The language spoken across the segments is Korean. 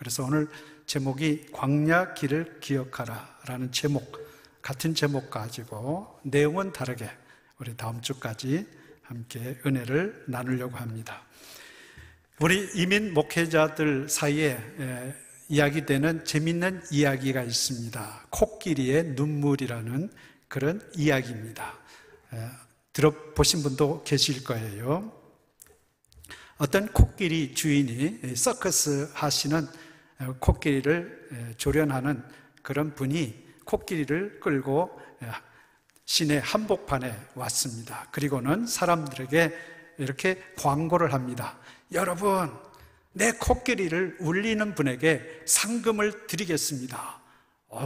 그래서 오늘 제목이 광야 길을 기억하라 라는 제목, 같은 제목 가지고 내용은 다르게 우리 다음 주까지 함께 은혜를 나누려고 합니다. 우리 이민 목회자들 사이에 이야기되는 재미있는 이야기가 있습니다. 코끼리의 눈물이라는 그런 이야기입니다. 들어보신 분도 계실 거예요. 어떤 코끼리 주인이 서커스 하시는 코끼리를 조련하는 그런 분이 코끼리를 끌고 시내 한복판에 왔습니다. 그리고는 사람들에게 이렇게 광고를 합니다. 여러분, 내 코끼리를 울리는 분에게 상금을 드리겠습니다.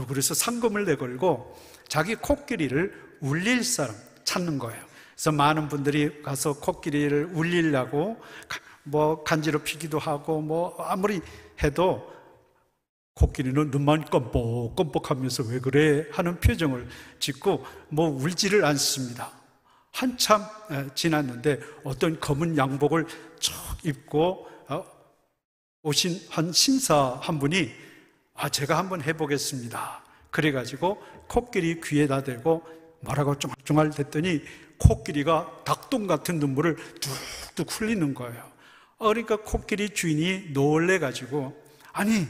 그래서 상금을 내걸고 자기 코끼리를 울릴 사람 찾는 거예요. 그래서 많은 분들이 가서 코끼리를 울리려고 간지럽히기도 하고 아무리 해도 코끼리는 눈만 껌뻑껌뻑하면서 왜 그래 하는 표정을 짓고 울지를 않습니다. 한참 지났는데 어떤 검은 양복을 쭉 입고 오신 한 신사 한 분이 제가 한번 해보겠습니다. 그래가지고 코끼리 귀에다 대고 뭐라고 쫑알댔더니 코끼리가 닭똥 같은 눈물을 뚝뚝 흘리는 거예요. 그러니까 코끼리 주인이 놀래가지고 아니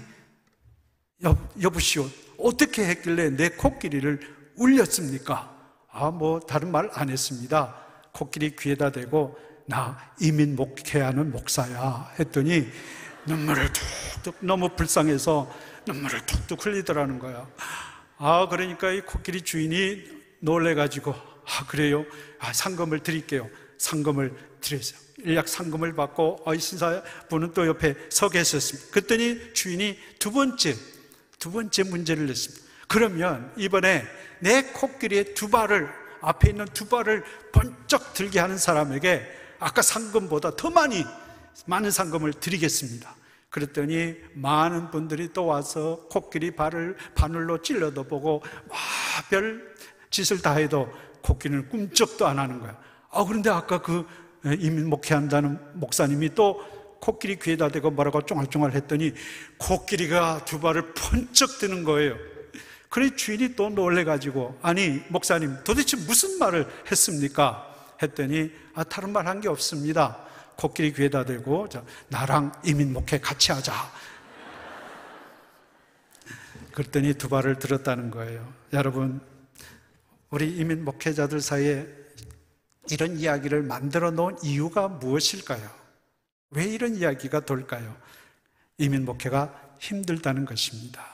여보시오, 어떻게 했길래 내 코끼리를 울렸습니까? 다른 말 안 했습니다. 코끼리 귀에다 대고 나 이민 목회하는 목사야 했더니 눈물을 툭툭, 너무 불쌍해서 눈물을 툭툭 흘리더라는 거야. 그러니까 이 코끼리 주인이 놀래가지고 그래요? 상금을 드릴게요. 상금을 드렸어요. 일약 상금을 받고 신사분은 또 옆에 서 계셨습니다. 그랬더니 주인이 두 번째 문제를 냈습니다. 그러면 이번에 내 코끼리의 앞에 있는 두 발을 번쩍 들게 하는 사람에게 아까 상금보다 더 많은 상금을 드리겠습니다. 그랬더니 많은 분들이 또 와서 코끼리 발을 바늘로 찔러도 보고 별 짓을 다 해도 코끼리는 꿈쩍도 안 하는 거야. 그런데 아까 그 이민 목회한다는 목사님이 또 코끼리 귀에다 대고 뭐라고 쫑알쫑알 했더니 코끼리가 두 발을 번쩍 드는 거예요. 그래 주인이 또 놀래가지고 아니 목사님 도대체 무슨 말을 했습니까? 했더니 다른 말 한 게 없습니다. 코끼리 귀에다 대고 나랑 이민 목회 같이 하자. 그랬더니 두 발을 들었다는 거예요. 여러분, 우리 이민 목회자들 사이에 이런 이야기를 만들어 놓은 이유가 무엇일까요? 왜 이런 이야기가 돌까요? 이민 목회가 힘들다는 것입니다.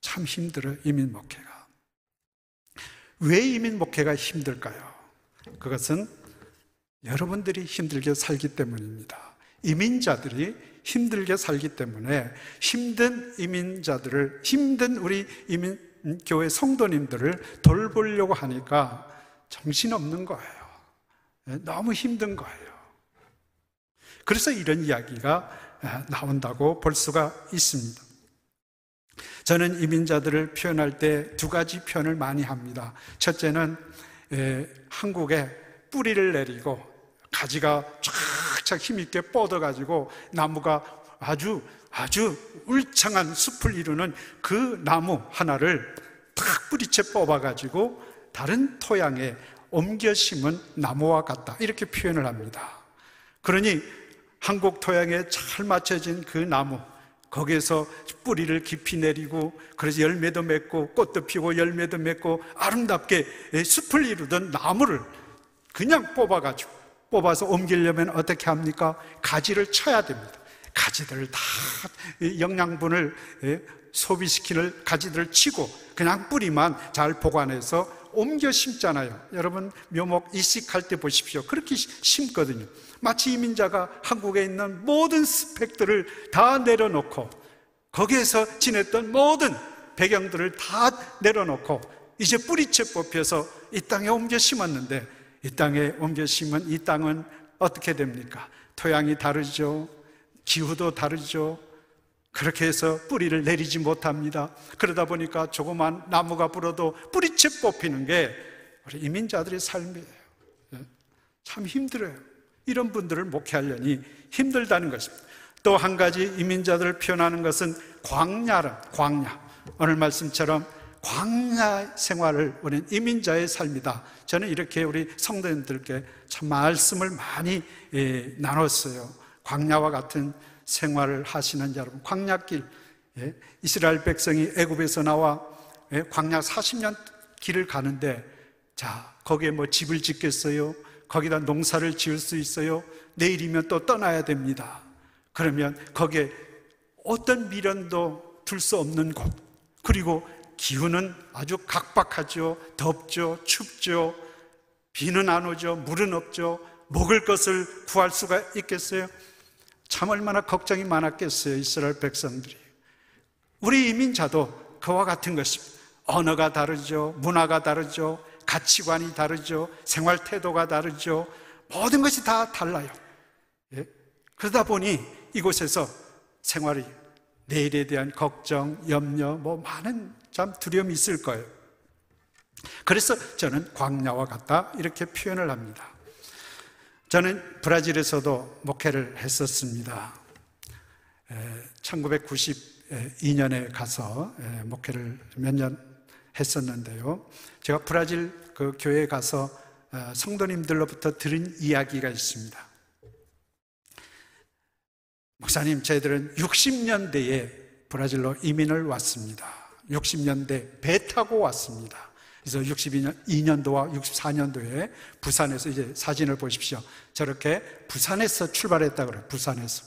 참 힘들어요, 이민 목회가. 왜 이민 목회가 힘들까요? 그것은 여러분들이 힘들게 살기 때문입니다. 이민자들이 힘들게 살기 때문에 힘든 우리 이민교회 성도님들을 돌보려고 하니까 정신없는 거예요. 너무 힘든 거예요. 그래서 이런 이야기가 나온다고 볼 수가 있습니다. 저는 이민자들을 표현할 때 두 가지 표현을 많이 합니다. 첫째는 한국에 뿌리를 내리고 가지가 착착 힘있게 뻗어가지고 나무가 아주 울창한 숲을 이루는 그 나무 하나를 탁 뿌리채 뽑아가지고 다른 토양에 옮겨 심은 나무와 같다, 이렇게 표현을 합니다. 그러니 한국 토양에 잘 맞춰진 그 나무, 거기에서 뿌리를 깊이 내리고 그래서 열매도 맺고 꽃도 피고 열매도 맺고 아름답게 숲을 이루던 나무를 그냥 뽑아서 옮기려면 어떻게 합니까? 가지를 쳐야 됩니다. 가지들을 다 영양분을 소비시키는 가지들을 치고 그냥 뿌리만 잘 보관해서 옮겨 심잖아요. 여러분, 묘목 이식할 때 보십시오. 그렇게 심거든요. 마치 이민자가 한국에 있는 모든 스펙들을 다 내려놓고 거기에서 지냈던 모든 배경들을 다 내려놓고 이제 뿌리채 뽑혀서 이 땅에 옮겨 심었는데, 이 땅에 옮겨 심은 이 땅은 어떻게 됩니까? 토양이 다르죠. 기후도 다르죠. 그렇게 해서 뿌리를 내리지 못합니다. 그러다 보니까 조그만 나무가 불어도 뿌리채 뽑히는 게 우리 이민자들의 삶이에요. 참 힘들어요. 이런 분들을 목회하려니 힘들다는 것입니다. 또 한 가지 이민자들을 표현하는 것은 광야. 오늘 말씀처럼 광야 생활을 우리는 이민자의 삶이다. 저는 이렇게 우리 성도님들께 참 말씀을 많이 나눴어요. 광야와 같은 생활을 하시는 여러분, 광야길, 이스라엘 백성이 애굽에서 나와 광야 40년 길을 가는데, 자, 거기에 뭐 집을 짓겠어요? 거기다 농사를 지을 수 있어요? 내일이면 또 떠나야 됩니다. 그러면 거기에 어떤 미련도 둘 수 없는 곳, 그리고 기후는 아주 각박하죠. 덥죠, 춥죠, 비는 안 오죠, 물은 없죠. 먹을 것을 구할 수가 있겠어요? 참 얼마나 걱정이 많았겠어요, 이스라엘 백성들이. 우리 이민자도 그와 같은 것입니다. 언어가 다르죠, 문화가 다르죠, 가치관이 다르죠, 생활 태도가 다르죠. 모든 것이 다 달라요. 예? 그러다 보니 이곳에서 생활이, 내일에 대한 걱정, 염려, 뭐 많은 참 두려움이 있을 거예요. 그래서 저는 광야와 같다, 이렇게 표현을 합니다. 저는 브라질에서도 목회를 했었습니다. 1992년에 가서 목회를 몇 년 했었는데요, 제가 브라질 그 교회에 가서 성도님들로부터 들은 이야기가 있습니다. 목사님, 저희들은 60년대에 브라질로 이민을 왔습니다. 60년대 배 타고 왔습니다. 그래서 62년도와 64년도에 부산에서, 이제 사진을 보십시오. 저렇게 부산에서 출발했다고 그래요. 부산에서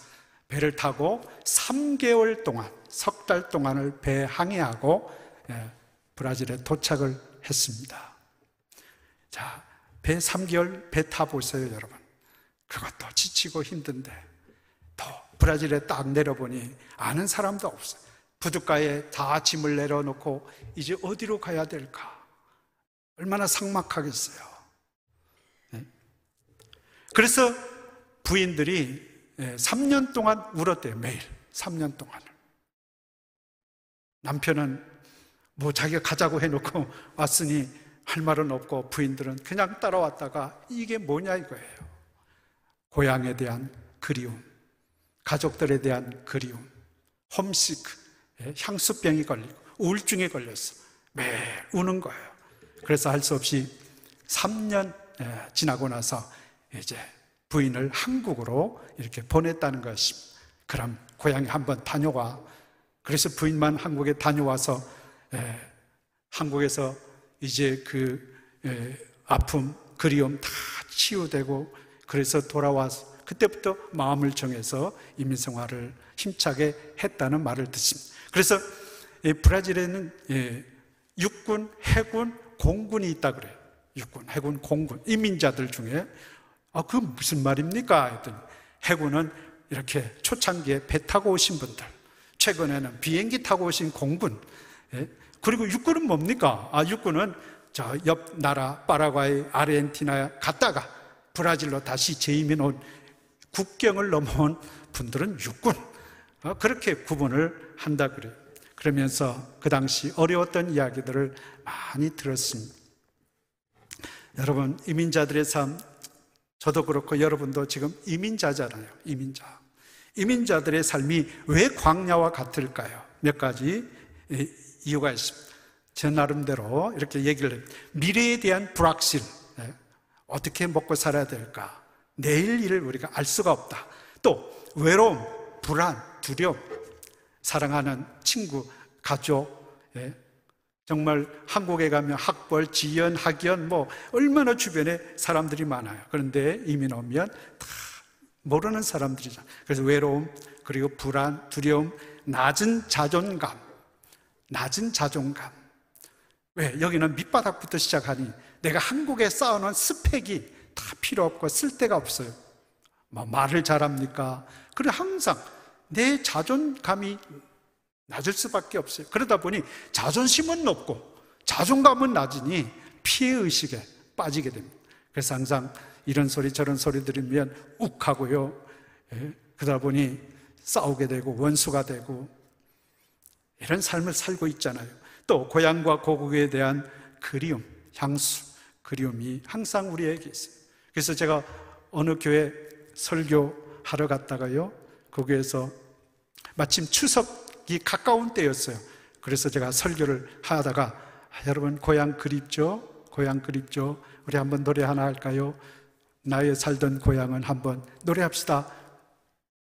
배를 타고 3개월 동안, 석 달 동안을 배 항해하고 브라질에 도착을 했습니다. 자, 배 3개월 배 타보세요, 여러분. 그것도 지치고 힘든데, 또 브라질에 딱 내려보니 아는 사람도 없어요. 부둣가에 다 짐을 내려놓고 이제 어디로 가야 될까? 얼마나 삭막하겠어요. 네? 그래서 부인들이 3년 동안 울었대요, 매일. 3년 동안을. 남편은 뭐 자기가 가자고 해놓고 왔으니 할 말은 없고, 부인들은 그냥 따라왔다가 이게 뭐냐 이거예요. 고향에 대한 그리움, 가족들에 대한 그리움, 홈시크, 향수병이 걸리고 우울증에 걸려서 매일 우는 거예요. 그래서 할 수 없이 3년 지나고 나서 이제 부인을 한국으로 이렇게 보냈다는 것입니다. 그럼 고향에 한번 다녀와. 그래서 부인만 한국에 다녀와서 한국에서 이제 그 아픔, 그리움 다 치유되고, 그래서 돌아와서 그때부터 마음을 정해서 이민생활을 힘차게 했다는 말을 듣습니다. 그래서 브라질에는 육군, 해군, 공군이 있다 그래요. 육군, 해군, 공군, 이민자들 중에. 아, 그 무슨 말입니까? 했더니 해군은 이렇게 초창기에 배 타고 오신 분들, 최근에는 비행기 타고 오신 공군, 그리고 육군은 뭡니까? 아, 육군은 저 옆 나라 파라과이, 아르헨티나 갔다가 브라질로 다시 재이민 온, 국경을 넘어온 분들은 육군, 그렇게 구분을 한다 그래요. 그러면서 그 당시 어려웠던 이야기들을 많이 들었습니다. 여러분, 이민자들의 삶, 저도 그렇고 여러분도 지금 이민자잖아요. 이민자들의 삶이 왜 광야와 같을까요? 몇 가지 이유가 있습니다. 제 나름대로 이렇게 얘기를 해요. 미래에 대한 불확실, 어떻게 먹고 살아야 될까, 내일 일을 우리가 알 수가 없다. 또 외로움, 불안, 두려움, 사랑하는 친구, 가족, 정말 한국에 가면 학벌, 지연, 학연, 뭐 얼마나 주변에 사람들이 많아요. 그런데 이민 오면 다 모르는 사람들이잖아요. 그래서 외로움, 그리고 불안, 두려움, 낮은 자존감. 왜? 여기는 밑바닥부터 시작하니 내가 한국에 쌓아놓은 스펙이 다 필요 없고 쓸데가 없어요. 뭐 말을 잘합니까? 그래, 항상 내 자존감이 낮을 수밖에 없어요. 그러다 보니 자존심은 높고 자존감은 낮으니 피해의식에 빠지게 됩니다. 그래서 항상 이런 소리 저런 소리 들으면 욱하고요, 그러다 보니 싸우게 되고 원수가 되고, 이런 삶을 살고 있잖아요. 또 고향과 고국에 대한 그리움, 향수, 그리움이 항상 우리에게 있어요. 그래서 제가 어느 교회 설교하러 갔다가요, 거기에서 마침 추석이 가까운 때였어요. 그래서 제가 설교를 하다가, 여러분 고향 그립죠? 고향 그립죠? 우리 한번 노래 하나 할까요? 나의 살던 고향은 한번 노래합시다.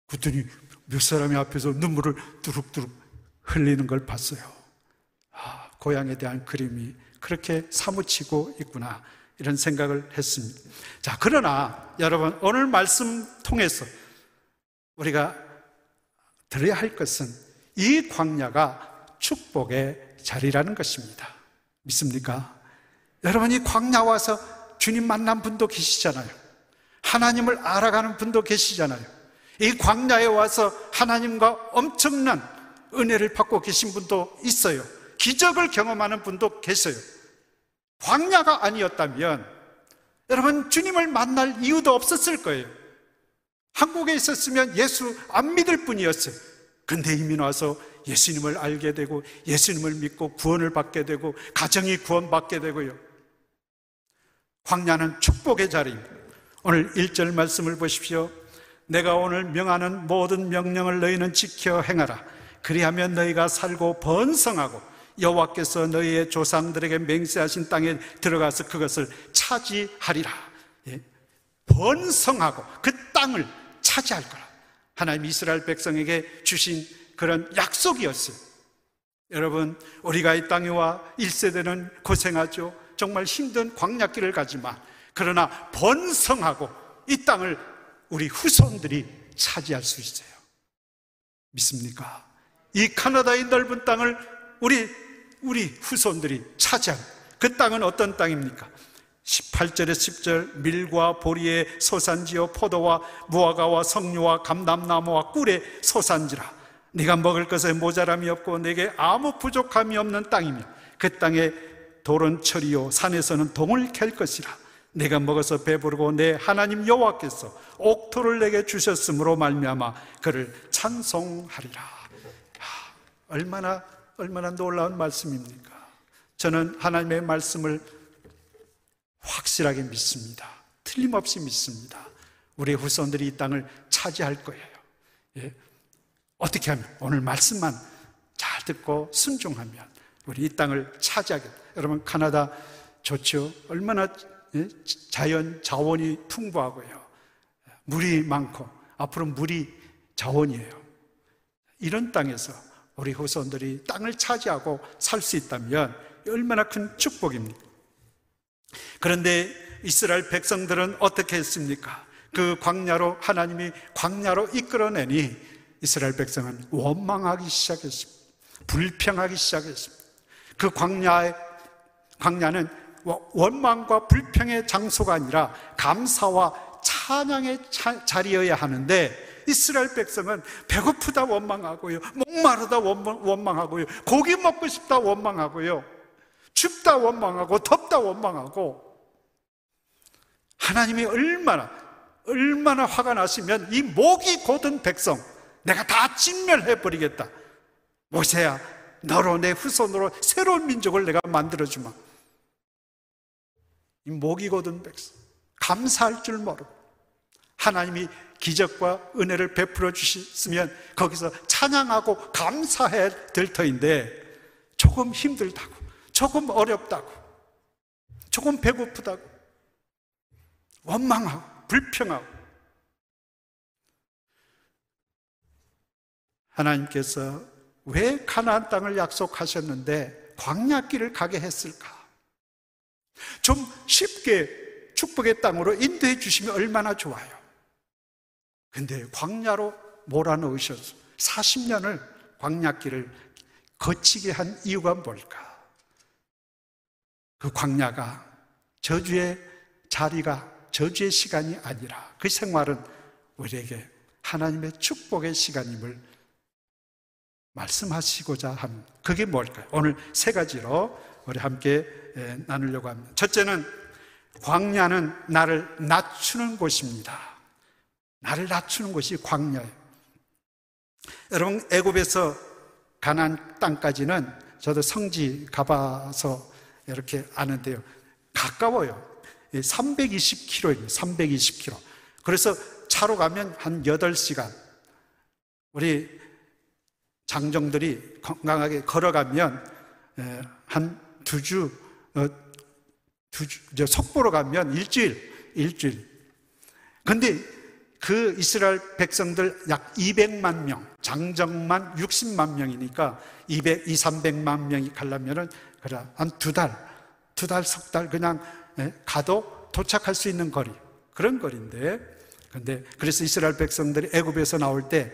그랬더니 몇 사람이 앞에서 눈물을 두룩두룩 흘리는 걸 봤어요. 아, 고향에 대한 그림이 그렇게 사무치고 있구나, 이런 생각을 했습니다. 자, 그러나 여러분 오늘 말씀 통해서 우리가 들어야 할 것은 이 광야가 축복의 자리라는 것입니다. 믿습니까? 여러분이 광야 와서 주님 만난 분도 계시잖아요. 하나님을 알아가는 분도 계시잖아요. 이 광야에 와서 하나님과 엄청난 은혜를 받고 계신 분도 있어요. 기적을 경험하는 분도 계세요. 광야가 아니었다면 여러분 주님을 만날 이유도 없었을 거예요. 한국에 있었으면 예수 안 믿을 뿐이었어요. 근데 이민 와서 예수님을 알게 되고 예수님을 믿고 구원을 받게 되고 가정이 구원받게 되고요. 광야는 축복의 자리입니다. 오늘 1절 말씀을 보십시오. 내가 오늘 명하는 모든 명령을 너희는 지켜 행하라. 그리하면 너희가 살고 번성하고 여호와께서 너희의 조상들에게 맹세하신 땅에 들어가서 그것을 차지하리라. 예? 번성하고 그 땅을 차지할 거라. 하나님 이스라엘 백성에게 주신 그런 약속이었어요. 여러분 우리가 이 땅에 와 1세대는 고생하죠. 정말 힘든 광야길을 가지만 그러나 번성하고 이 땅을 우리 후손들이 차지할 수 있어요. 믿습니까? 이 카나다의 넓은 땅을 우리 후손들이 차지한 그 땅은 어떤 땅입니까? 18절에 10절 밀과 보리의 소산지요 포도와 무화과와 석류와 감람나무와 꿀의 소산지라. 네가 먹을 것에 모자람이 없고 네게 아무 부족함이 없는 땅이며 그 땅에 돌은 철이요 산에서는 동을 캘 것이라. 내가 먹어서 배부르고 내 하나님 여호와께서 옥토를 내게 주셨으므로 말미암아 그를 찬송하리라. 아, 얼마나 놀라운 말씀입니까? 저는 하나님의 말씀을 확실하게 믿습니다. 틀림없이 믿습니다. 우리 후손들이 이 땅을 차지할 거예요. 예? 어떻게 하면? 오늘 말씀만 잘 듣고 순종하면 우리 이 땅을 차지하게. 여러분 캐나다 좋죠? 얼마나 자연 자원이 풍부하고요, 물이 많고 앞으로 물이 자원이에요. 이런 땅에서 우리 후손들이 땅을 차지하고 살 수 있다면 얼마나 큰 축복입니까? 그런데 이스라엘 백성들은 어떻게 했습니까? 그 광야로 하나님이 광야로 이끌어내니 이스라엘 백성은 원망하기 시작했습니다. 불평하기 시작했습니다. 그 광야는 원망과 불평의 장소가 아니라 감사와 찬양의 자리여야 하는데 이스라엘 백성은 배고프다 원망하고요, 목마르다 원망하고요, 고기 먹고 싶다 원망하고요, 춥다 원망하고 덥다 원망하고. 하나님이 얼마나 화가 나시면 이 목이 곧은 백성 내가 다 진멸해버리겠다. 모세야 너로 내 후손으로 새로운 민족을 내가 만들어주마. 이 목이 곧은 백성 감사할 줄 모르고 하나님이 기적과 은혜를 베풀어 주셨으면 거기서 찬양하고 감사해야 될 터인데 조금 힘들다고, 조금 어렵다고, 조금 배고프다고 원망하고 불평하고. 하나님께서 왜 가나안 땅을 약속하셨는데 광야길을 가게 했을까? 좀 쉽게 축복의 땅으로 인도해 주시면 얼마나 좋아요. 근데 광야로 몰아넣으셔서 40년을 광야길을 거치게 한 이유가 뭘까? 그 광야가 저주의 자리가 저주의 시간이 아니라 그 생활은 우리에게 하나님의 축복의 시간임을 말씀하시고자 합니다. 그게 뭘까요? 오늘 세 가지로 우리 함께 나누려고 합니다. 첫째는 광야는 나를 낮추는 곳입니다. 나를 낮추는 곳이 광야예요. 여러분 애굽에서 가나안 땅까지는 저도 성지 가봐서 이렇게 아는데요, 가까워요. 320km입니다 320km. 그래서 차로 가면 한 8시간, 우리 장정들이 건강하게 걸어가면 한 두 주, 속보로 가면 일주일. 근데 그 이스라엘 백성들 약 200만 명, 장정만 60만 명이니까 200, 300만 명이 가려면은 한 석 달 그냥 가도 도착할 수 있는 거리. 그런 거리인데. 근데 그래서 이스라엘 백성들이 애굽에서 나올 때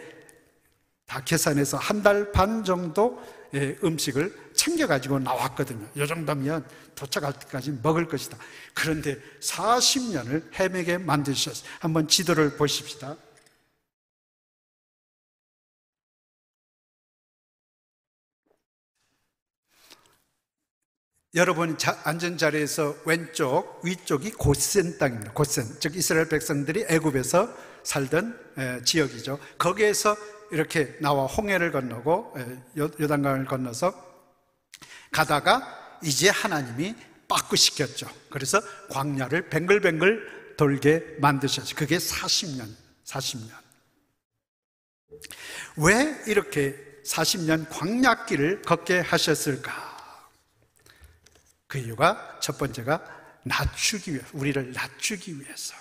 다 계산해서 1달 반 정도 음식을 챙겨가지고 나왔거든요. 이 정도면 도착할 때까지 먹을 것이다. 그런데 40년을 헤매게 만드셨어요. 한번 지도를 보십시다. 여러분이 앉은 자리에서 왼쪽, 위쪽이 고센 땅입니다. 고센, 즉 이스라엘 백성들이 애굽에서 살던 지역이죠. 거기에서 이렇게 나와 홍해를 건너고 요단강을 건너서 가다가 이제 하나님이 빠꾸시켰죠. 그래서 광야를 뱅글뱅글 돌게 만드셨죠. 그게 40년. 왜 이렇게 40년 광야길을 걷게 하셨을까? 그 이유가 첫 번째가 낮추기 위해서, 우리를 낮추기 위해서.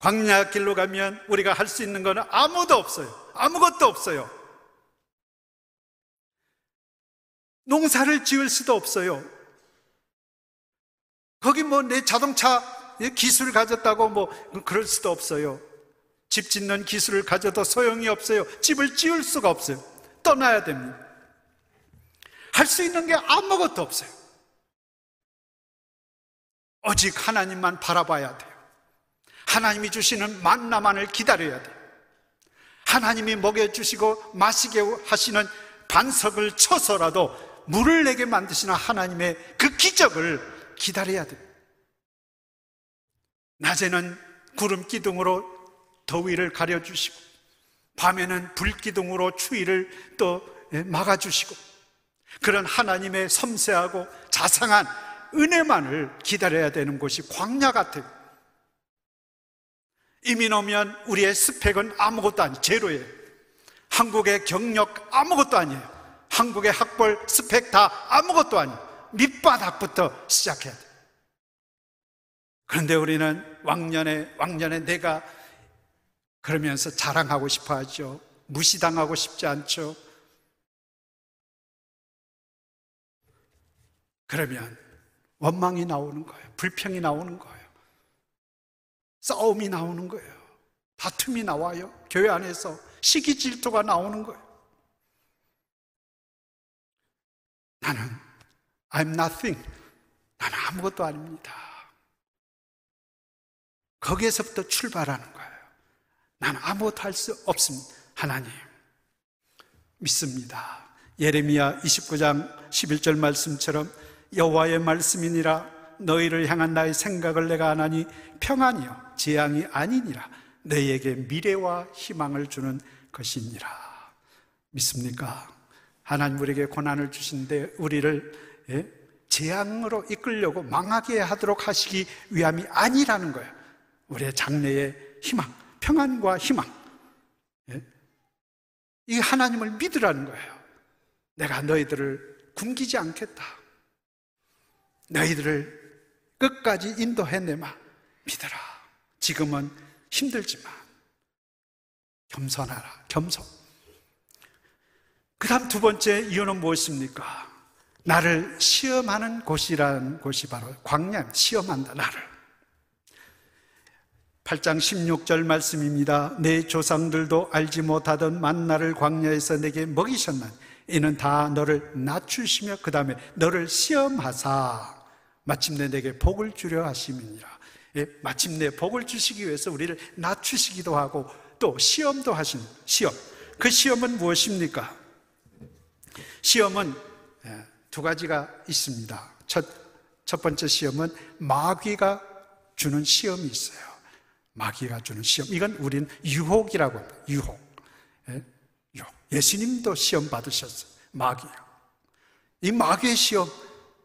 광야 길로 가면 우리가 할 수 있는 거는 아무것도 없어요. 농사를 지을 수도 없어요. 거기 뭐 내 자동차 기술을 가졌다고 뭐 그럴 수도 없어요. 집 짓는 기술을 가져도 소용이 없어요. 집을 지을 수가 없어요. 떠나야 됩니다. 할 수 있는 게 아무것도 없어요. 오직 하나님만 바라봐야 돼요. 하나님이 주시는 만나만을 기다려야 돼요. 하나님이 먹여주시고 마시게 하시는 반석을 쳐서라도 물을 내게 만드시는 하나님의 그 기적을 기다려야 돼요. 낮에는 구름 기둥으로 더위를 가려주시고 밤에는 불 기둥으로 추위를 또 막아주시고 그런 하나님의 섬세하고 자상한 은혜만을 기다려야 되는 곳이 광야 같아요. 이민 오면 우리의 스펙은 아무것도 아니에요. 제로예요. 한국의 경력 아무것도 아니에요. 한국의 학벌, 스펙 다 아무것도 아니에요. 밑바닥부터 시작해야 돼요. 그런데 우리는 왕년에 내가 그러면서 자랑하고 싶어 하죠. 무시당하고 싶지 않죠. 그러면 원망이 나오는 거예요. 불평이 나오는 거예요. 싸움이 나오는 거예요. 다툼이 나와요. 교회 안에서 시기 질투가 나오는 거예요. 나는 I'm nothing. 나는 아무것도 아닙니다. 거기에서부터 출발하는 거예요. 나는 아무것도 할 수 없습니다. 하나님 믿습니다. 예레미야 29장 11절 말씀처럼 여호와의 말씀이니라. 너희를 향한 나의 생각을 내가 아나니 평안이요 재앙이 아니니라. 너희에게 미래와 희망을 주는 것이니라. 믿습니까? 하나님 우리에게 고난을 주신데 우리를 재앙으로 이끌려고 망하게 하도록 하시기 위함이 아니라는 거예요. 우리의 장래의 희망, 평안과 희망, 이 하나님을 믿으라는 거예요. 내가 너희들을 굶기지 않겠다. 너희들을 끝까지 인도해내마. 믿어라. 지금은 힘들지만 겸손하라. 겸손. 그 다음 두 번째 이유는 무엇입니까? 나를 시험하는 곳이라는 곳이 바로 광야. 시험한다 나를. 8장 16절 말씀입니다. 내 조상들도 알지 못하던 만나를 광야에서 내게 먹이셨나니 이는 다 너를 낮추시며 그 다음에 너를 시험하사 마침내 내게 복을 주려 하심이니라. 마침내 복을 주시기 위해서 우리를 낮추시기도 하고 또 시험도 하신 시험. 그 시험은 무엇입니까? 시험은 두 가지가 있습니다. 첫 번째 시험은 마귀가 주는 시험이 있어요. 마귀가 주는 시험. 이건 우리는 유혹이라고 합니다. 유혹. 예수님도 시험 받으셨어요. 마귀요. 이 마귀의 시험.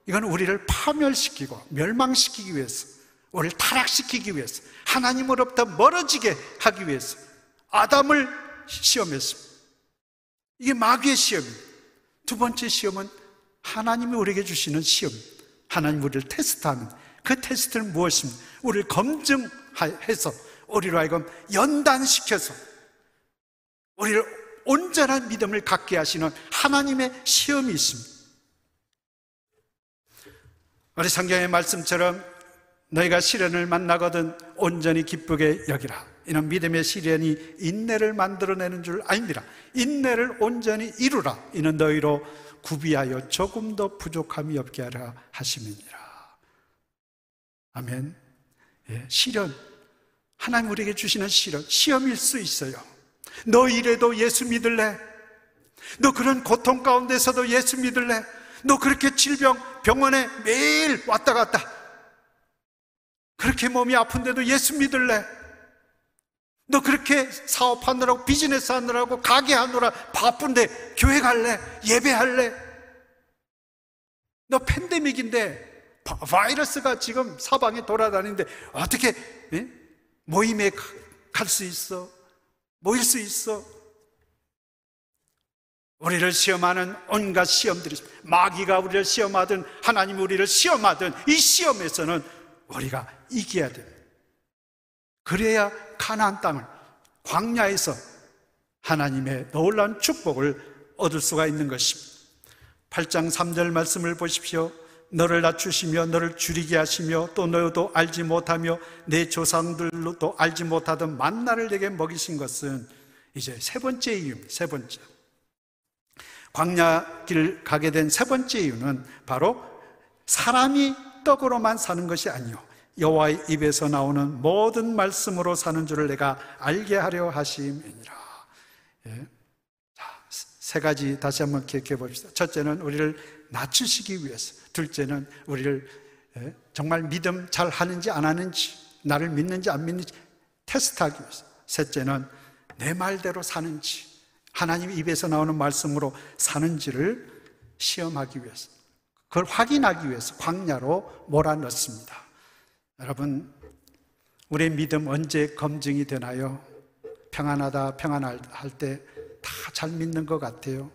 이건 우리를 파멸시키고 멸망시키기 위해서, 우리를 타락시키기 위해서, 하나님으로부터 멀어지게 하기 위해서, 아담을 시험했습니다. 이게 마귀의 시험입니다. 두 번째 시험은 하나님이 우리에게 주시는 시험입니다. 하나님 우리를 테스트하는 그 테스트는 무엇입니까? 우리를 검증해서 우리로 하여금 연단시켜서 우리를 온전한 믿음을 갖게 하시는 하나님의 시험이 있습니다. 우리 성경의 말씀처럼 너희가 시련을 만나거든 온전히 기쁘게 여기라. 이는 믿음의 시련이 인내를 만들어내는 줄 아닙니다. 인내를 온전히 이루라. 이는 너희로 구비하여 조금 더 부족함이 없게 하라 하심이니라. 아멘. 예, 시련, 하나님 우리에게 주시는 시련, 시험일 수 있어요. 너 이래도 예수 믿을래? 너 그런 고통 가운데서도 예수 믿을래? 너 그렇게 질병, 병원에 매일 왔다 갔다 그렇게 몸이 아픈데도 예수 믿을래? 너 그렇게 사업하느라고 비즈니스 하느라고 가게 하느라 바쁜데 교회 갈래? 예배할래? 너 팬데믹인데 바이러스가 지금 사방에 돌아다니는데 어떻게 모임에 갈 수 있어? 모일 수 있어? 우리를 시험하는 온갖 시험들이 있습니다. 마귀가 우리를 시험하든 하나님이 우리를 시험하든 이 시험에서는 우리가 이겨야 됩니다. 그래야 가나안 땅을 광야에서 하나님의 놀라운 축복을 얻을 수가 있는 것입니다. 8장 3절 말씀을 보십시오. 너를 낮추시며 너를 줄이게 하시며 또 너도 알지 못하며 내 조상들도 알지 못하던 만나를 내게 먹이신 것은 이제 세 번째 이유입니다. 세 번째, 광야길 가게 된 세 번째 이유는 바로 사람이 떡으로만 사는 것이 아니요 여호와의 입에서 나오는 모든 말씀으로 사는 줄을 내가 알게 하려 하심이니라. 예. 자, 세 가지 다시 한번 기억해 봅시다. 첫째는 우리를 낮추시기 위해서, 둘째는 우리를 정말 믿음 잘 하는지 안 하는지, 나를 믿는지 안 믿는지 테스트하기 위해서, 셋째는 내 말대로 사는지, 하나님 입에서 나오는 말씀으로 사는지를 시험하기 위해서, 그걸 확인하기 위해서 광야로 몰아넣습니다. 여러분, 우리의 믿음 언제 검증이 되나요? 평안하다 평안할 때 다 잘 믿는 것 같아요.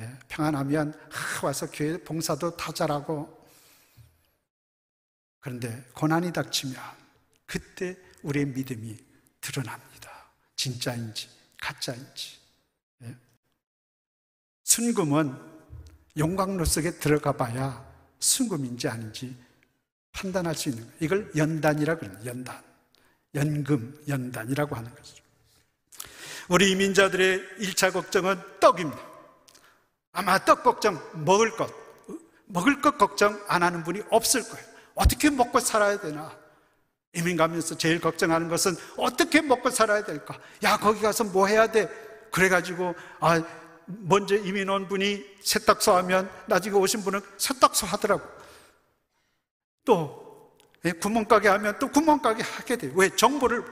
예, 평안하면 와서 교회 봉사도 다 잘하고, 그런데 고난이 닥치면 그때 우리의 믿음이 드러납니다. 진짜인지 가짜인지. 예. 순금은 용광로 속에 들어가 봐야 순금인지 아닌지 판단할 수 있는 거예요. 이걸 연단이라고 합니다. 연단, 연금, 연단이라고 하는 것이죠. 우리 이민자들의 1차 걱정은 떡입니다. 아마 떡 걱정, 먹을 것 걱정 안 하는 분이 없을 거예요. 어떻게 먹고 살아야 되나? 이민 가면서 제일 걱정하는 것은 어떻게 먹고 살아야 될까? 야, 거기 가서 뭐 해야 돼? 그래가지고 먼저 이민 온 분이 세탁소 하면 나중에 오신 분은 세탁소 하더라고. 또 구멍가게 하면 또 구멍가게 하게 돼요. 왜? 정보를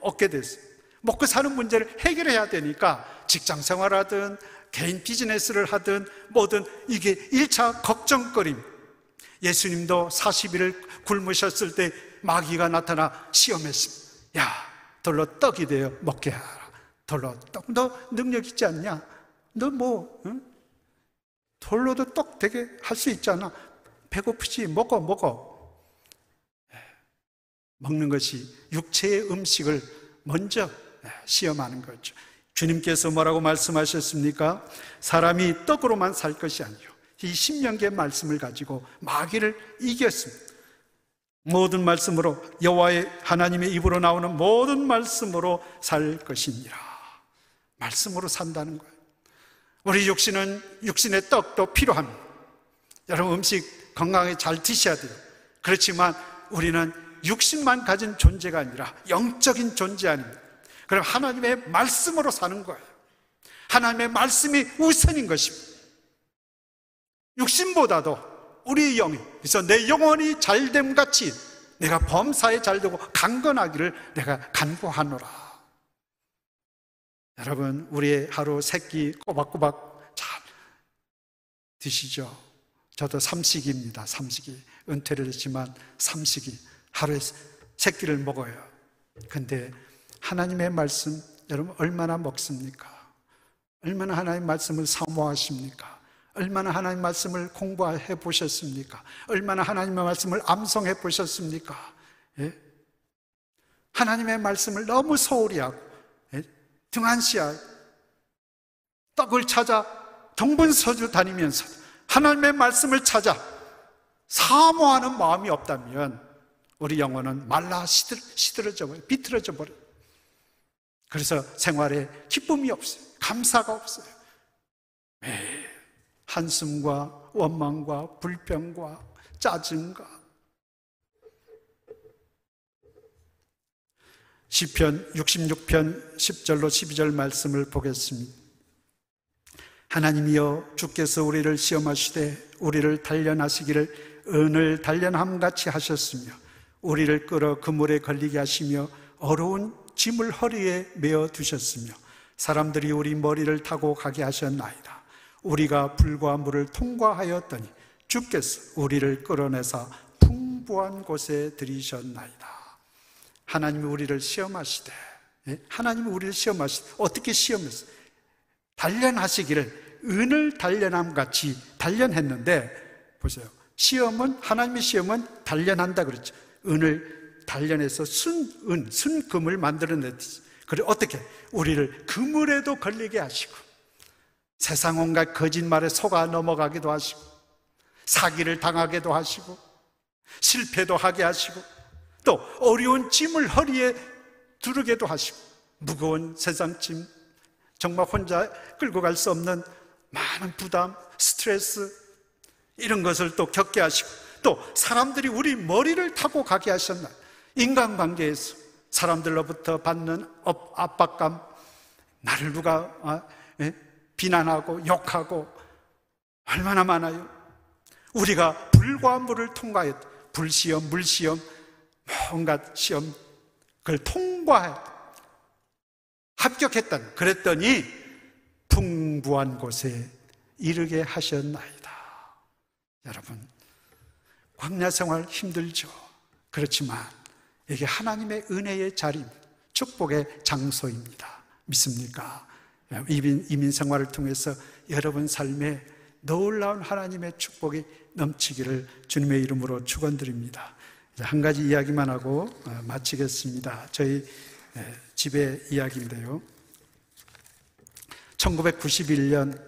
얻게 됐어요. 먹고 사는 문제를 해결해야 되니까 직장 생활하든 개인 비즈니스를 하든 뭐든 이게 1차 걱정거리입니다. 예수님도 40일을 굶으셨을 때 마귀가 나타나 시험했습니다. 야, 돌로 떡이 되어 먹게 하라. 돌로 떡, 너 능력 있지 않냐? 너 뭐 돌로도 떡 되게 할 수 있잖아. 배고프지? 먹어. 먹는 것이 육체의 음식을 먼저 시험하는 거죠. 주님께서 뭐라고 말씀하셨습니까? 사람이 떡으로만 살 것이 아니요. 이 신명기의 말씀을 가지고 마귀를 이겼습니다. 모든 말씀으로, 여호와의 하나님의 입으로 나오는 모든 말씀으로 살 것이니라. 말씀으로 산다는 거예요. 우리 육신은, 육신의 떡도 필요합니다. 여러분, 음식 건강하게 잘 드셔야 돼요. 그렇지만 우리는 육신만 가진 존재가 아니라 영적인 존재 아닙니다. 그럼 하나님의 말씀으로 사는 거예요. 하나님의 말씀이 우선인 것입니다. 육신보다도 우리의 영이, 그래서 내 영혼이 잘됨같이 내가 범사에 잘되고 강건하기를 내가 간구하노라. 여러분, 우리의 하루 세끼 꼬박꼬박 잘 드시죠. 저도 삼식이입니다. 삼식이, 은퇴를 했지만 삼식이, 하루에 3끼를 먹어요. 근데 하나님의 말씀, 여러분 얼마나 먹습니까? 얼마나 하나님 말씀을 사모하십니까? 얼마나 하나님 말씀을 공부해 보셨습니까? 얼마나 하나님의 말씀을 암송해 보셨습니까? 예? 하나님의 말씀을 너무 소홀히 하고, 예? 등한시하고 떡을 찾아 동분서주 다니면서 하나님의 말씀을 찾아 사모하는 마음이 없다면 우리 영혼은 말라 시들어져 버려요. 비틀어져 버려요. 그래서 생활에 기쁨이 없어요. 감사가 없어요. 에이, 한숨과 원망과 불평과 짜증과. 시편 66편 10절로 12절 말씀을 보겠습니다. 하나님이여, 주께서 우리를 시험하시되 우리를 단련하시기를 은을 단련함같이 하셨으며 우리를 끌어 그물에 걸리게 하시며 어려운 짐을 허리에 메어 두셨으며 사람들이 우리 머리를 타고 가게 하셨나이다. 우리가 불과 물을 통과하였더니 주께서 우리를 끌어내사 풍부한 곳에 들이셨나이다. 하나님이 우리를 시험하시되, 하나님이 우리를 시험하시되 어떻게 시험했어요? 단련하시기를, 은을 단련함같이 단련했는데, 보세요, 시험은, 하나님의 시험은 단련한다 그랬죠. 은을 단련해서 순은, 순금을 만들어냈듯이. 그래 어떻게? 우리를 그물에도 걸리게 하시고, 세상 온갖 거짓말에 속아 넘어가기도 하시고, 사기를 당하게도 하시고, 실패도 하게 하시고, 또 어려운 짐을 허리에 두르게도 하시고, 무거운 세상 짐, 정말 혼자 끌고 갈 수 없는 많은 부담, 스트레스, 이런 것을 또 겪게 하시고, 또 사람들이 우리 머리를 타고 가게 하셨나요? 인간관계에서 사람들로부터 받는 압박감, 나를 누가 비난하고 욕하고 얼마나 많아요. 우리가 불과 물을 통과했다. 불시험, 물시험, 온갖 시험, 그걸 통과했다, 합격했다. 그랬더니 풍부한 곳에 이르게 하셨나이다. 여러분, 광야 생활 힘들죠. 그렇지만 이게 하나님의 은혜의 자리, 축복의 장소입니다. 믿습니까? 이민 생활을 통해서 여러분 삶에 놀라운 하나님의 축복이 넘치기를 주님의 이름으로 축원드립니다. 한 가지 이야기만 하고 마치겠습니다. 저희 집의 이야기인데요, 1991년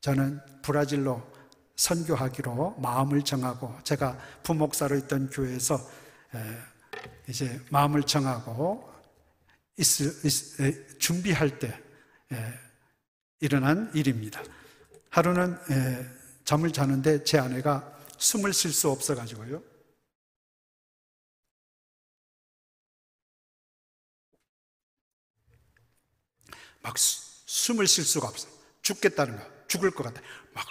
저는 브라질로 선교하기로 마음을 정하고, 제가 부목사로 있던 교회에서 이제 마음을 정하고 준비할 때 일어난 일입니다. 하루는 잠을 자는데 제 아내가 숨을 쉴 수 없어가지고요, 막 숨을 쉴 수가 없어. 죽겠다는 거, 죽을 것 같아. 막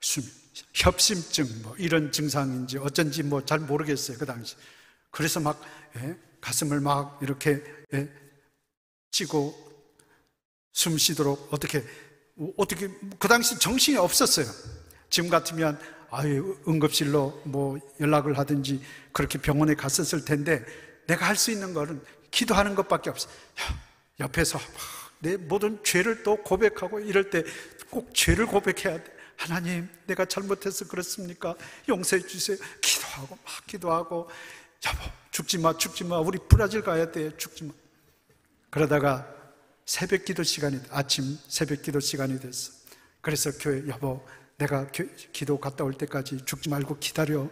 숨이, 협심증 뭐 이런 증상인지 어쩐지 뭐 잘 모르겠어요, 그 당시. 그래서 막 가슴을 막 이렇게 치고 숨 쉬도록 어떻게 그 당시 정신이 없었어요. 지금 같으면 아유, 응급실로 뭐 연락을 하든지 그렇게 병원에 갔었을 텐데, 내가 할 수 있는 거는 기도하는 것밖에 없어. 옆에서 막 내 모든 죄를 또 고백하고, 이럴 때 꼭 죄를 고백해야 돼. 하나님, 내가 잘못해서 그렇습니까? 용서해 주세요. 기도하고 막 기도하고, 여보 죽지 마, 우리 브라질 가야 돼, 죽지 마. 그러다가 아침 새벽 기도 시간이 됐어. 그래서 교회, 여보 내가 기도 갔다 올 때까지 죽지 말고 기다려.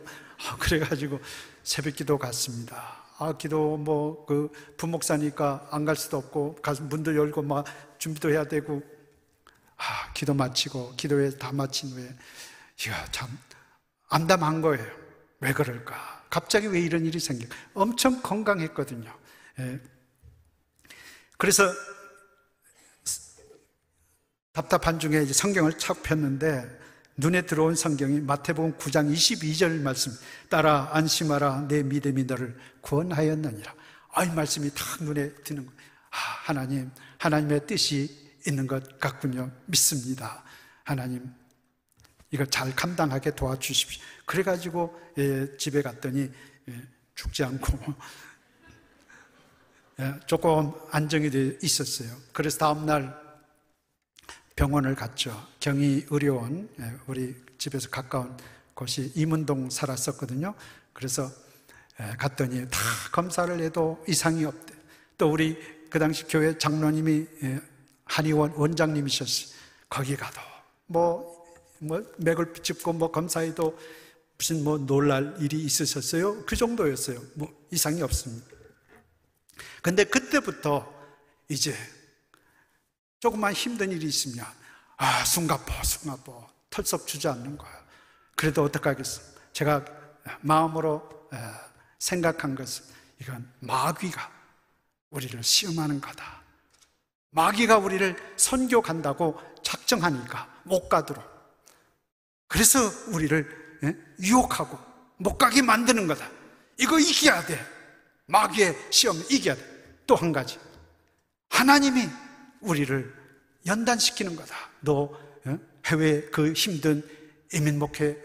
그래가지고 새벽 기도 갔습니다. 기도 뭐 그 부목사니까 안 갈 수도 없고, 가서 문도 열고 막 준비도 해야 되고, 기도 마치고, 기도회 다 마친 후에, 이야 참 암담한 거예요. 왜 그럴까? 갑자기 왜 이런 일이 생길까? 엄청 건강했거든요. 예. 그래서 답답한 중에 이제 성경을 착 폈는데, 눈에 들어온 성경이 마태복음 9장 22절 말씀, 따라 안심하라 내 믿음이 너를 구원하였느니라. 이 말씀이 딱 눈에 드는 거예요. 하나님의 뜻이 있는 것 같군요. 믿습니다. 하나님, 이거 잘 감당하게 도와주십시오. 그래가지고 집에 갔더니 죽지 않고 조금 안정이 되어 있었어요. 그래서 다음날 병원을 갔죠. 경희의료원, 우리 집에서 가까운 곳이 이문동 살았었거든요. 그래서 갔더니 다 검사를 해도 이상이 없대. 또 우리 그 당시 교회 장로님이 한의원 원장님이셨어요. 거기 가도 뭐 맥을 짚고 검사해도 무슨 놀랄 일이 있으셨어요? 그 정도였어요. 이상이 없습니다. 근데 그때부터 이제 조금만 힘든 일이 있으면 숨가포 털썩 주저앉는 거예요. 그래도 어떡하겠어요? 제가 마음으로 생각한 것은 이건 마귀가 우리를 시험하는 거다. 마귀가 우리를 선교 간다고 작정하니까 못 가도록, 그래서 우리를 유혹하고 못 가게 만드는 거다. 이거 이겨야 돼. 마귀의 시험을 이겨야 돼. 또 한 가지, 하나님이 우리를 연단시키는 거다. 너 해외 그 힘든 이민 목회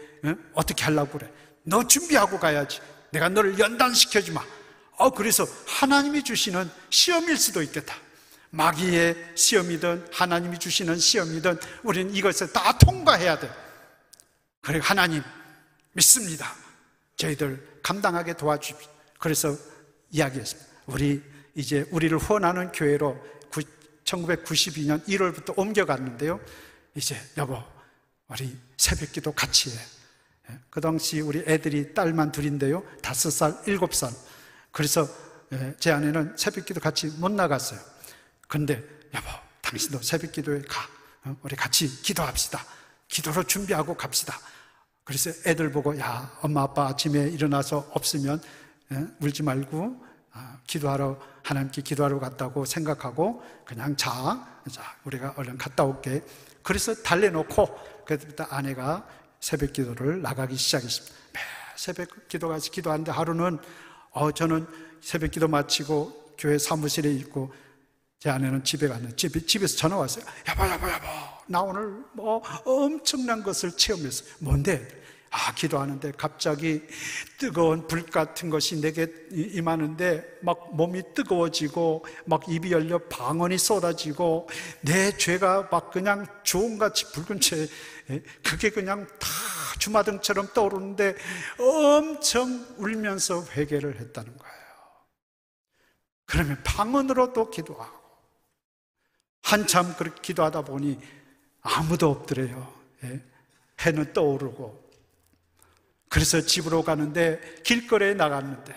어떻게 하려고 그래? 너 준비하고 가야지. 내가 너를 연단시켜지 마. 그래서 하나님이 주시는 시험일 수도 있겠다. 마귀의 시험이든 하나님이 주시는 시험이든 우리는 이것을 다 통과해야 돼. 그리고 하나님 믿습니다. 저희들 감당하게 도와주십시오. 그래서 이야기했습니다. 우리를 후원하는 교회로 1992년 1월부터 옮겨갔는데요. 이제 여보, 우리 새벽기도 같이 해. 그 당시 우리 애들이 딸만 둘인데요, 5살, 7살. 그래서 제 아내는 새벽기도 같이 못 나갔어요. 근데 여보, 당신도 새벽기도에 가. 우리 같이 기도합시다. 기도로 준비하고 갑시다. 그래서 애들 보고, 야, 엄마 아빠 아침에 일어나서 없으면 울지 말고 기도하러, 하나님께 기도하러 갔다고 생각하고 그냥 자, 우리가 얼른 갔다 올게. 그래서 달래놓고 그때부터 아내가 새벽 기도를 나가기 시작했습니다. 새벽 기도 같이 기도하는데, 하루는 저는 새벽 기도 마치고 교회 사무실에 있고, 제 아내는 집에 갔는데 집에서 전화 왔어요. 여보, 나 오늘 엄청난 것을 체험했어요. 뭔데? 기도하는데 갑자기 뜨거운 불 같은 것이 내게 임하는데 막 몸이 뜨거워지고 막 입이 열려 방언이 쏟아지고 내 죄가 막 그냥 주홍같이 붉은 채, 그게 그냥 다 주마등처럼 떠오르는데 엄청 울면서 회개를 했다는 거예요. 그러면 방언으로 또 기도하고 한참 그렇게 기도하다 보니 아무도 없더래요. 해는 떠오르고. 그래서 집으로 가는데, 길거리에 나갔는데,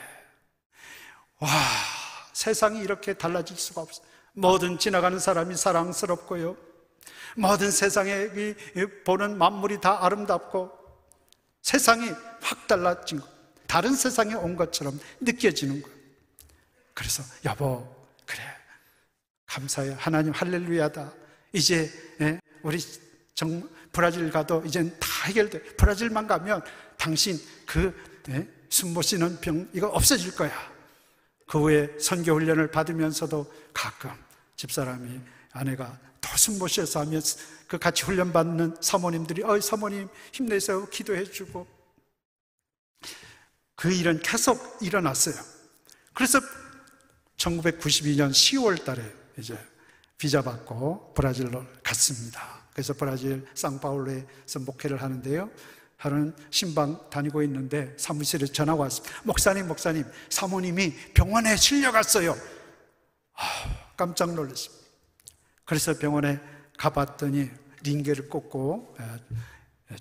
와, 세상이 이렇게 달라질 수가 없어요. 뭐든 지나가는 사람이 사랑스럽고요, 뭐든 세상에 보는 만물이 다 아름답고, 세상이 확 달라진 것, 다른 세상에 온 것처럼 느껴지는 거예요. 그래서 여보, 그래, 감사해요. 하나님 할렐루야다. 이제 우리 브라질 가도 이젠 다 해결돼. 브라질만 가면 당신 숨 못 쉬는 병 이거 없어질 거야. 그 후에 선교 훈련을 받으면서도 가끔 집사람이, 아내가 더 숨 못 쉬어서 하면 그 같이 훈련 받는 사모님들이 사모님 힘내세요, 기도해 주고, 그 일은 계속 일어났어요. 그래서 1992년 10월 달에 이제 비자 받고 브라질로 갔습니다. 그래서 브라질 상파울로에서 목회를 하는데요, 하루는 신방 다니고 있는데 사무실에 전화가 왔습니다. 목사님, 사모님이 병원에 실려갔어요. 깜짝 놀랐습니다. 그래서 병원에 가봤더니 링게를 꽂고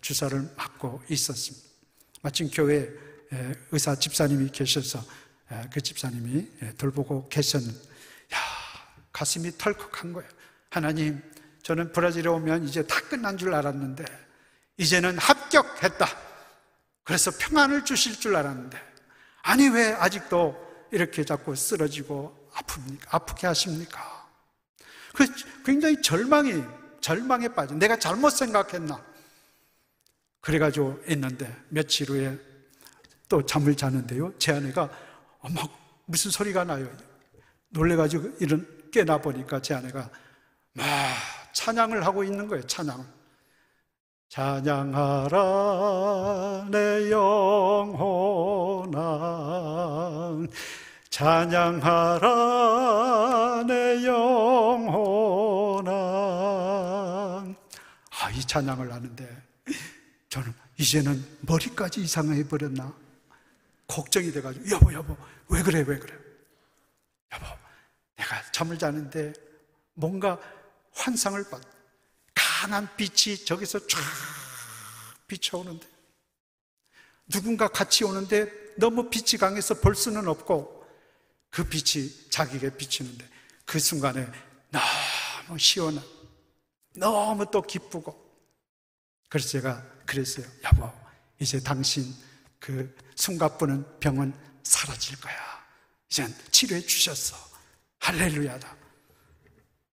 주사를 맞고 있었습니다. 마침 교회에 의사 집사님이 계셔서 그 집사님이 돌보고 계셨는데, 야, 가슴이 털컥한 거예요. 하나님, 저는 브라질에 오면 이제 다 끝난 줄 알았는데 이제는 합격했다, 그래서 평안을 주실 줄 알았는데 아니 왜 아직도 이렇게 자꾸 쓰러지고 아프게 하십니까? 그래서 굉장히 절망에 빠진, 내가 잘못 생각했나? 그래가지고 있는데 며칠 후에 또 잠을 자는데요, 제 아내가 막 무슨 소리가 나요. 놀래가지고 깨나 보니까 제 아내가 막 찬양을 하고 있는 거예요. 찬양하라 내 영혼아, 찬양하라 내 영혼아. 이 찬양을 하는데 저는 이제는 머리까지 이상해버렸나 걱정이 돼가지고 여보 왜 그래 여보, 내가 잠을 자는데 뭔가 환상을 봤, 강한 빛이 저기서 쫙 비쳐오는데 누군가 같이 오는데 너무 빛이 강해서 볼 수는 없고 그 빛이 자기에게 비치는데 그 순간에 너무 시원한, 너무 또 기쁘고. 그래서 제가 그랬어요. 여보, 이제 당신 그 숨가쁘는 병은 사라질 거야. 이젠 치료해 주셨어. 할렐루야다.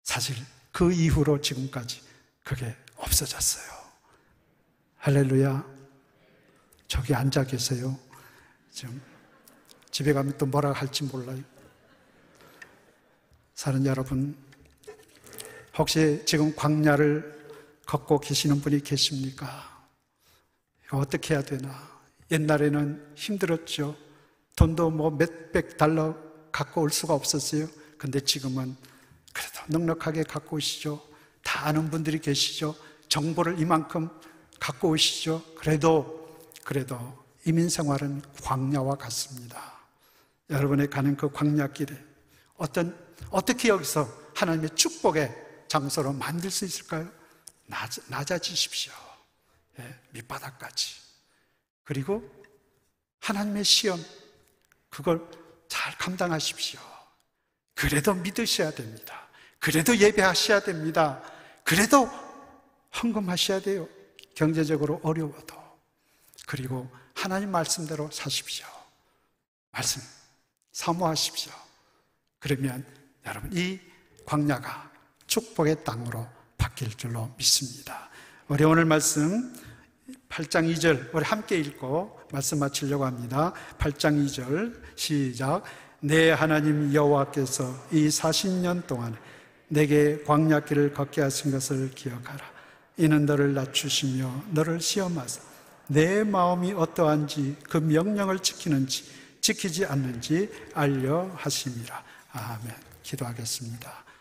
사실 그 이후로 지금까지 그게 없어졌어요. 할렐루야. 저기 앉아 계세요. 지금 집에 가면 또 뭐라 할지 몰라요. 사는 여러분, 혹시 지금 광야를 걷고 계시는 분이 계십니까? 어떻게 해야 되나? 옛날에는 힘들었죠. 돈도 뭐 몇백 달러 갖고 올 수가 없었어요. 근데 지금은 그래도 넉넉하게 갖고 오시죠. 다 아는 분들이 계시죠. 정보를 이만큼 갖고 오시죠. 그래도 이민생활은 광야와 같습니다. 여러분의 가는 그 광야길에 어떻게 여기서 하나님의 축복의 장소로 만들 수 있을까요? 낮아지십시오. 예, 밑바닥까지. 그리고 하나님의 시험, 그걸 잘 감당하십시오. 그래도 믿으셔야 됩니다. 그래도 예배하셔야 됩니다. 그래도 헌금하셔야 돼요. 경제적으로 어려워도. 그리고 하나님 말씀대로 사십시오. 말씀 사모하십시오. 그러면 여러분, 이 광야가 축복의 땅으로 바뀔 줄로 믿습니다. 우리 오늘 말씀 8장 2절 우리 함께 읽고 말씀 마치려고 합니다. 8장 2절 시작. 내 하나님 여호와께서 이 40년 동안 내게 광야길을 걷게 하신 것을 기억하라. 이는 너를 낮추시며 너를 시험하사 내 마음이 어떠한지 그 명령을 지키는지 지키지 않는지 알려 하심이라. 아멘. 기도하겠습니다.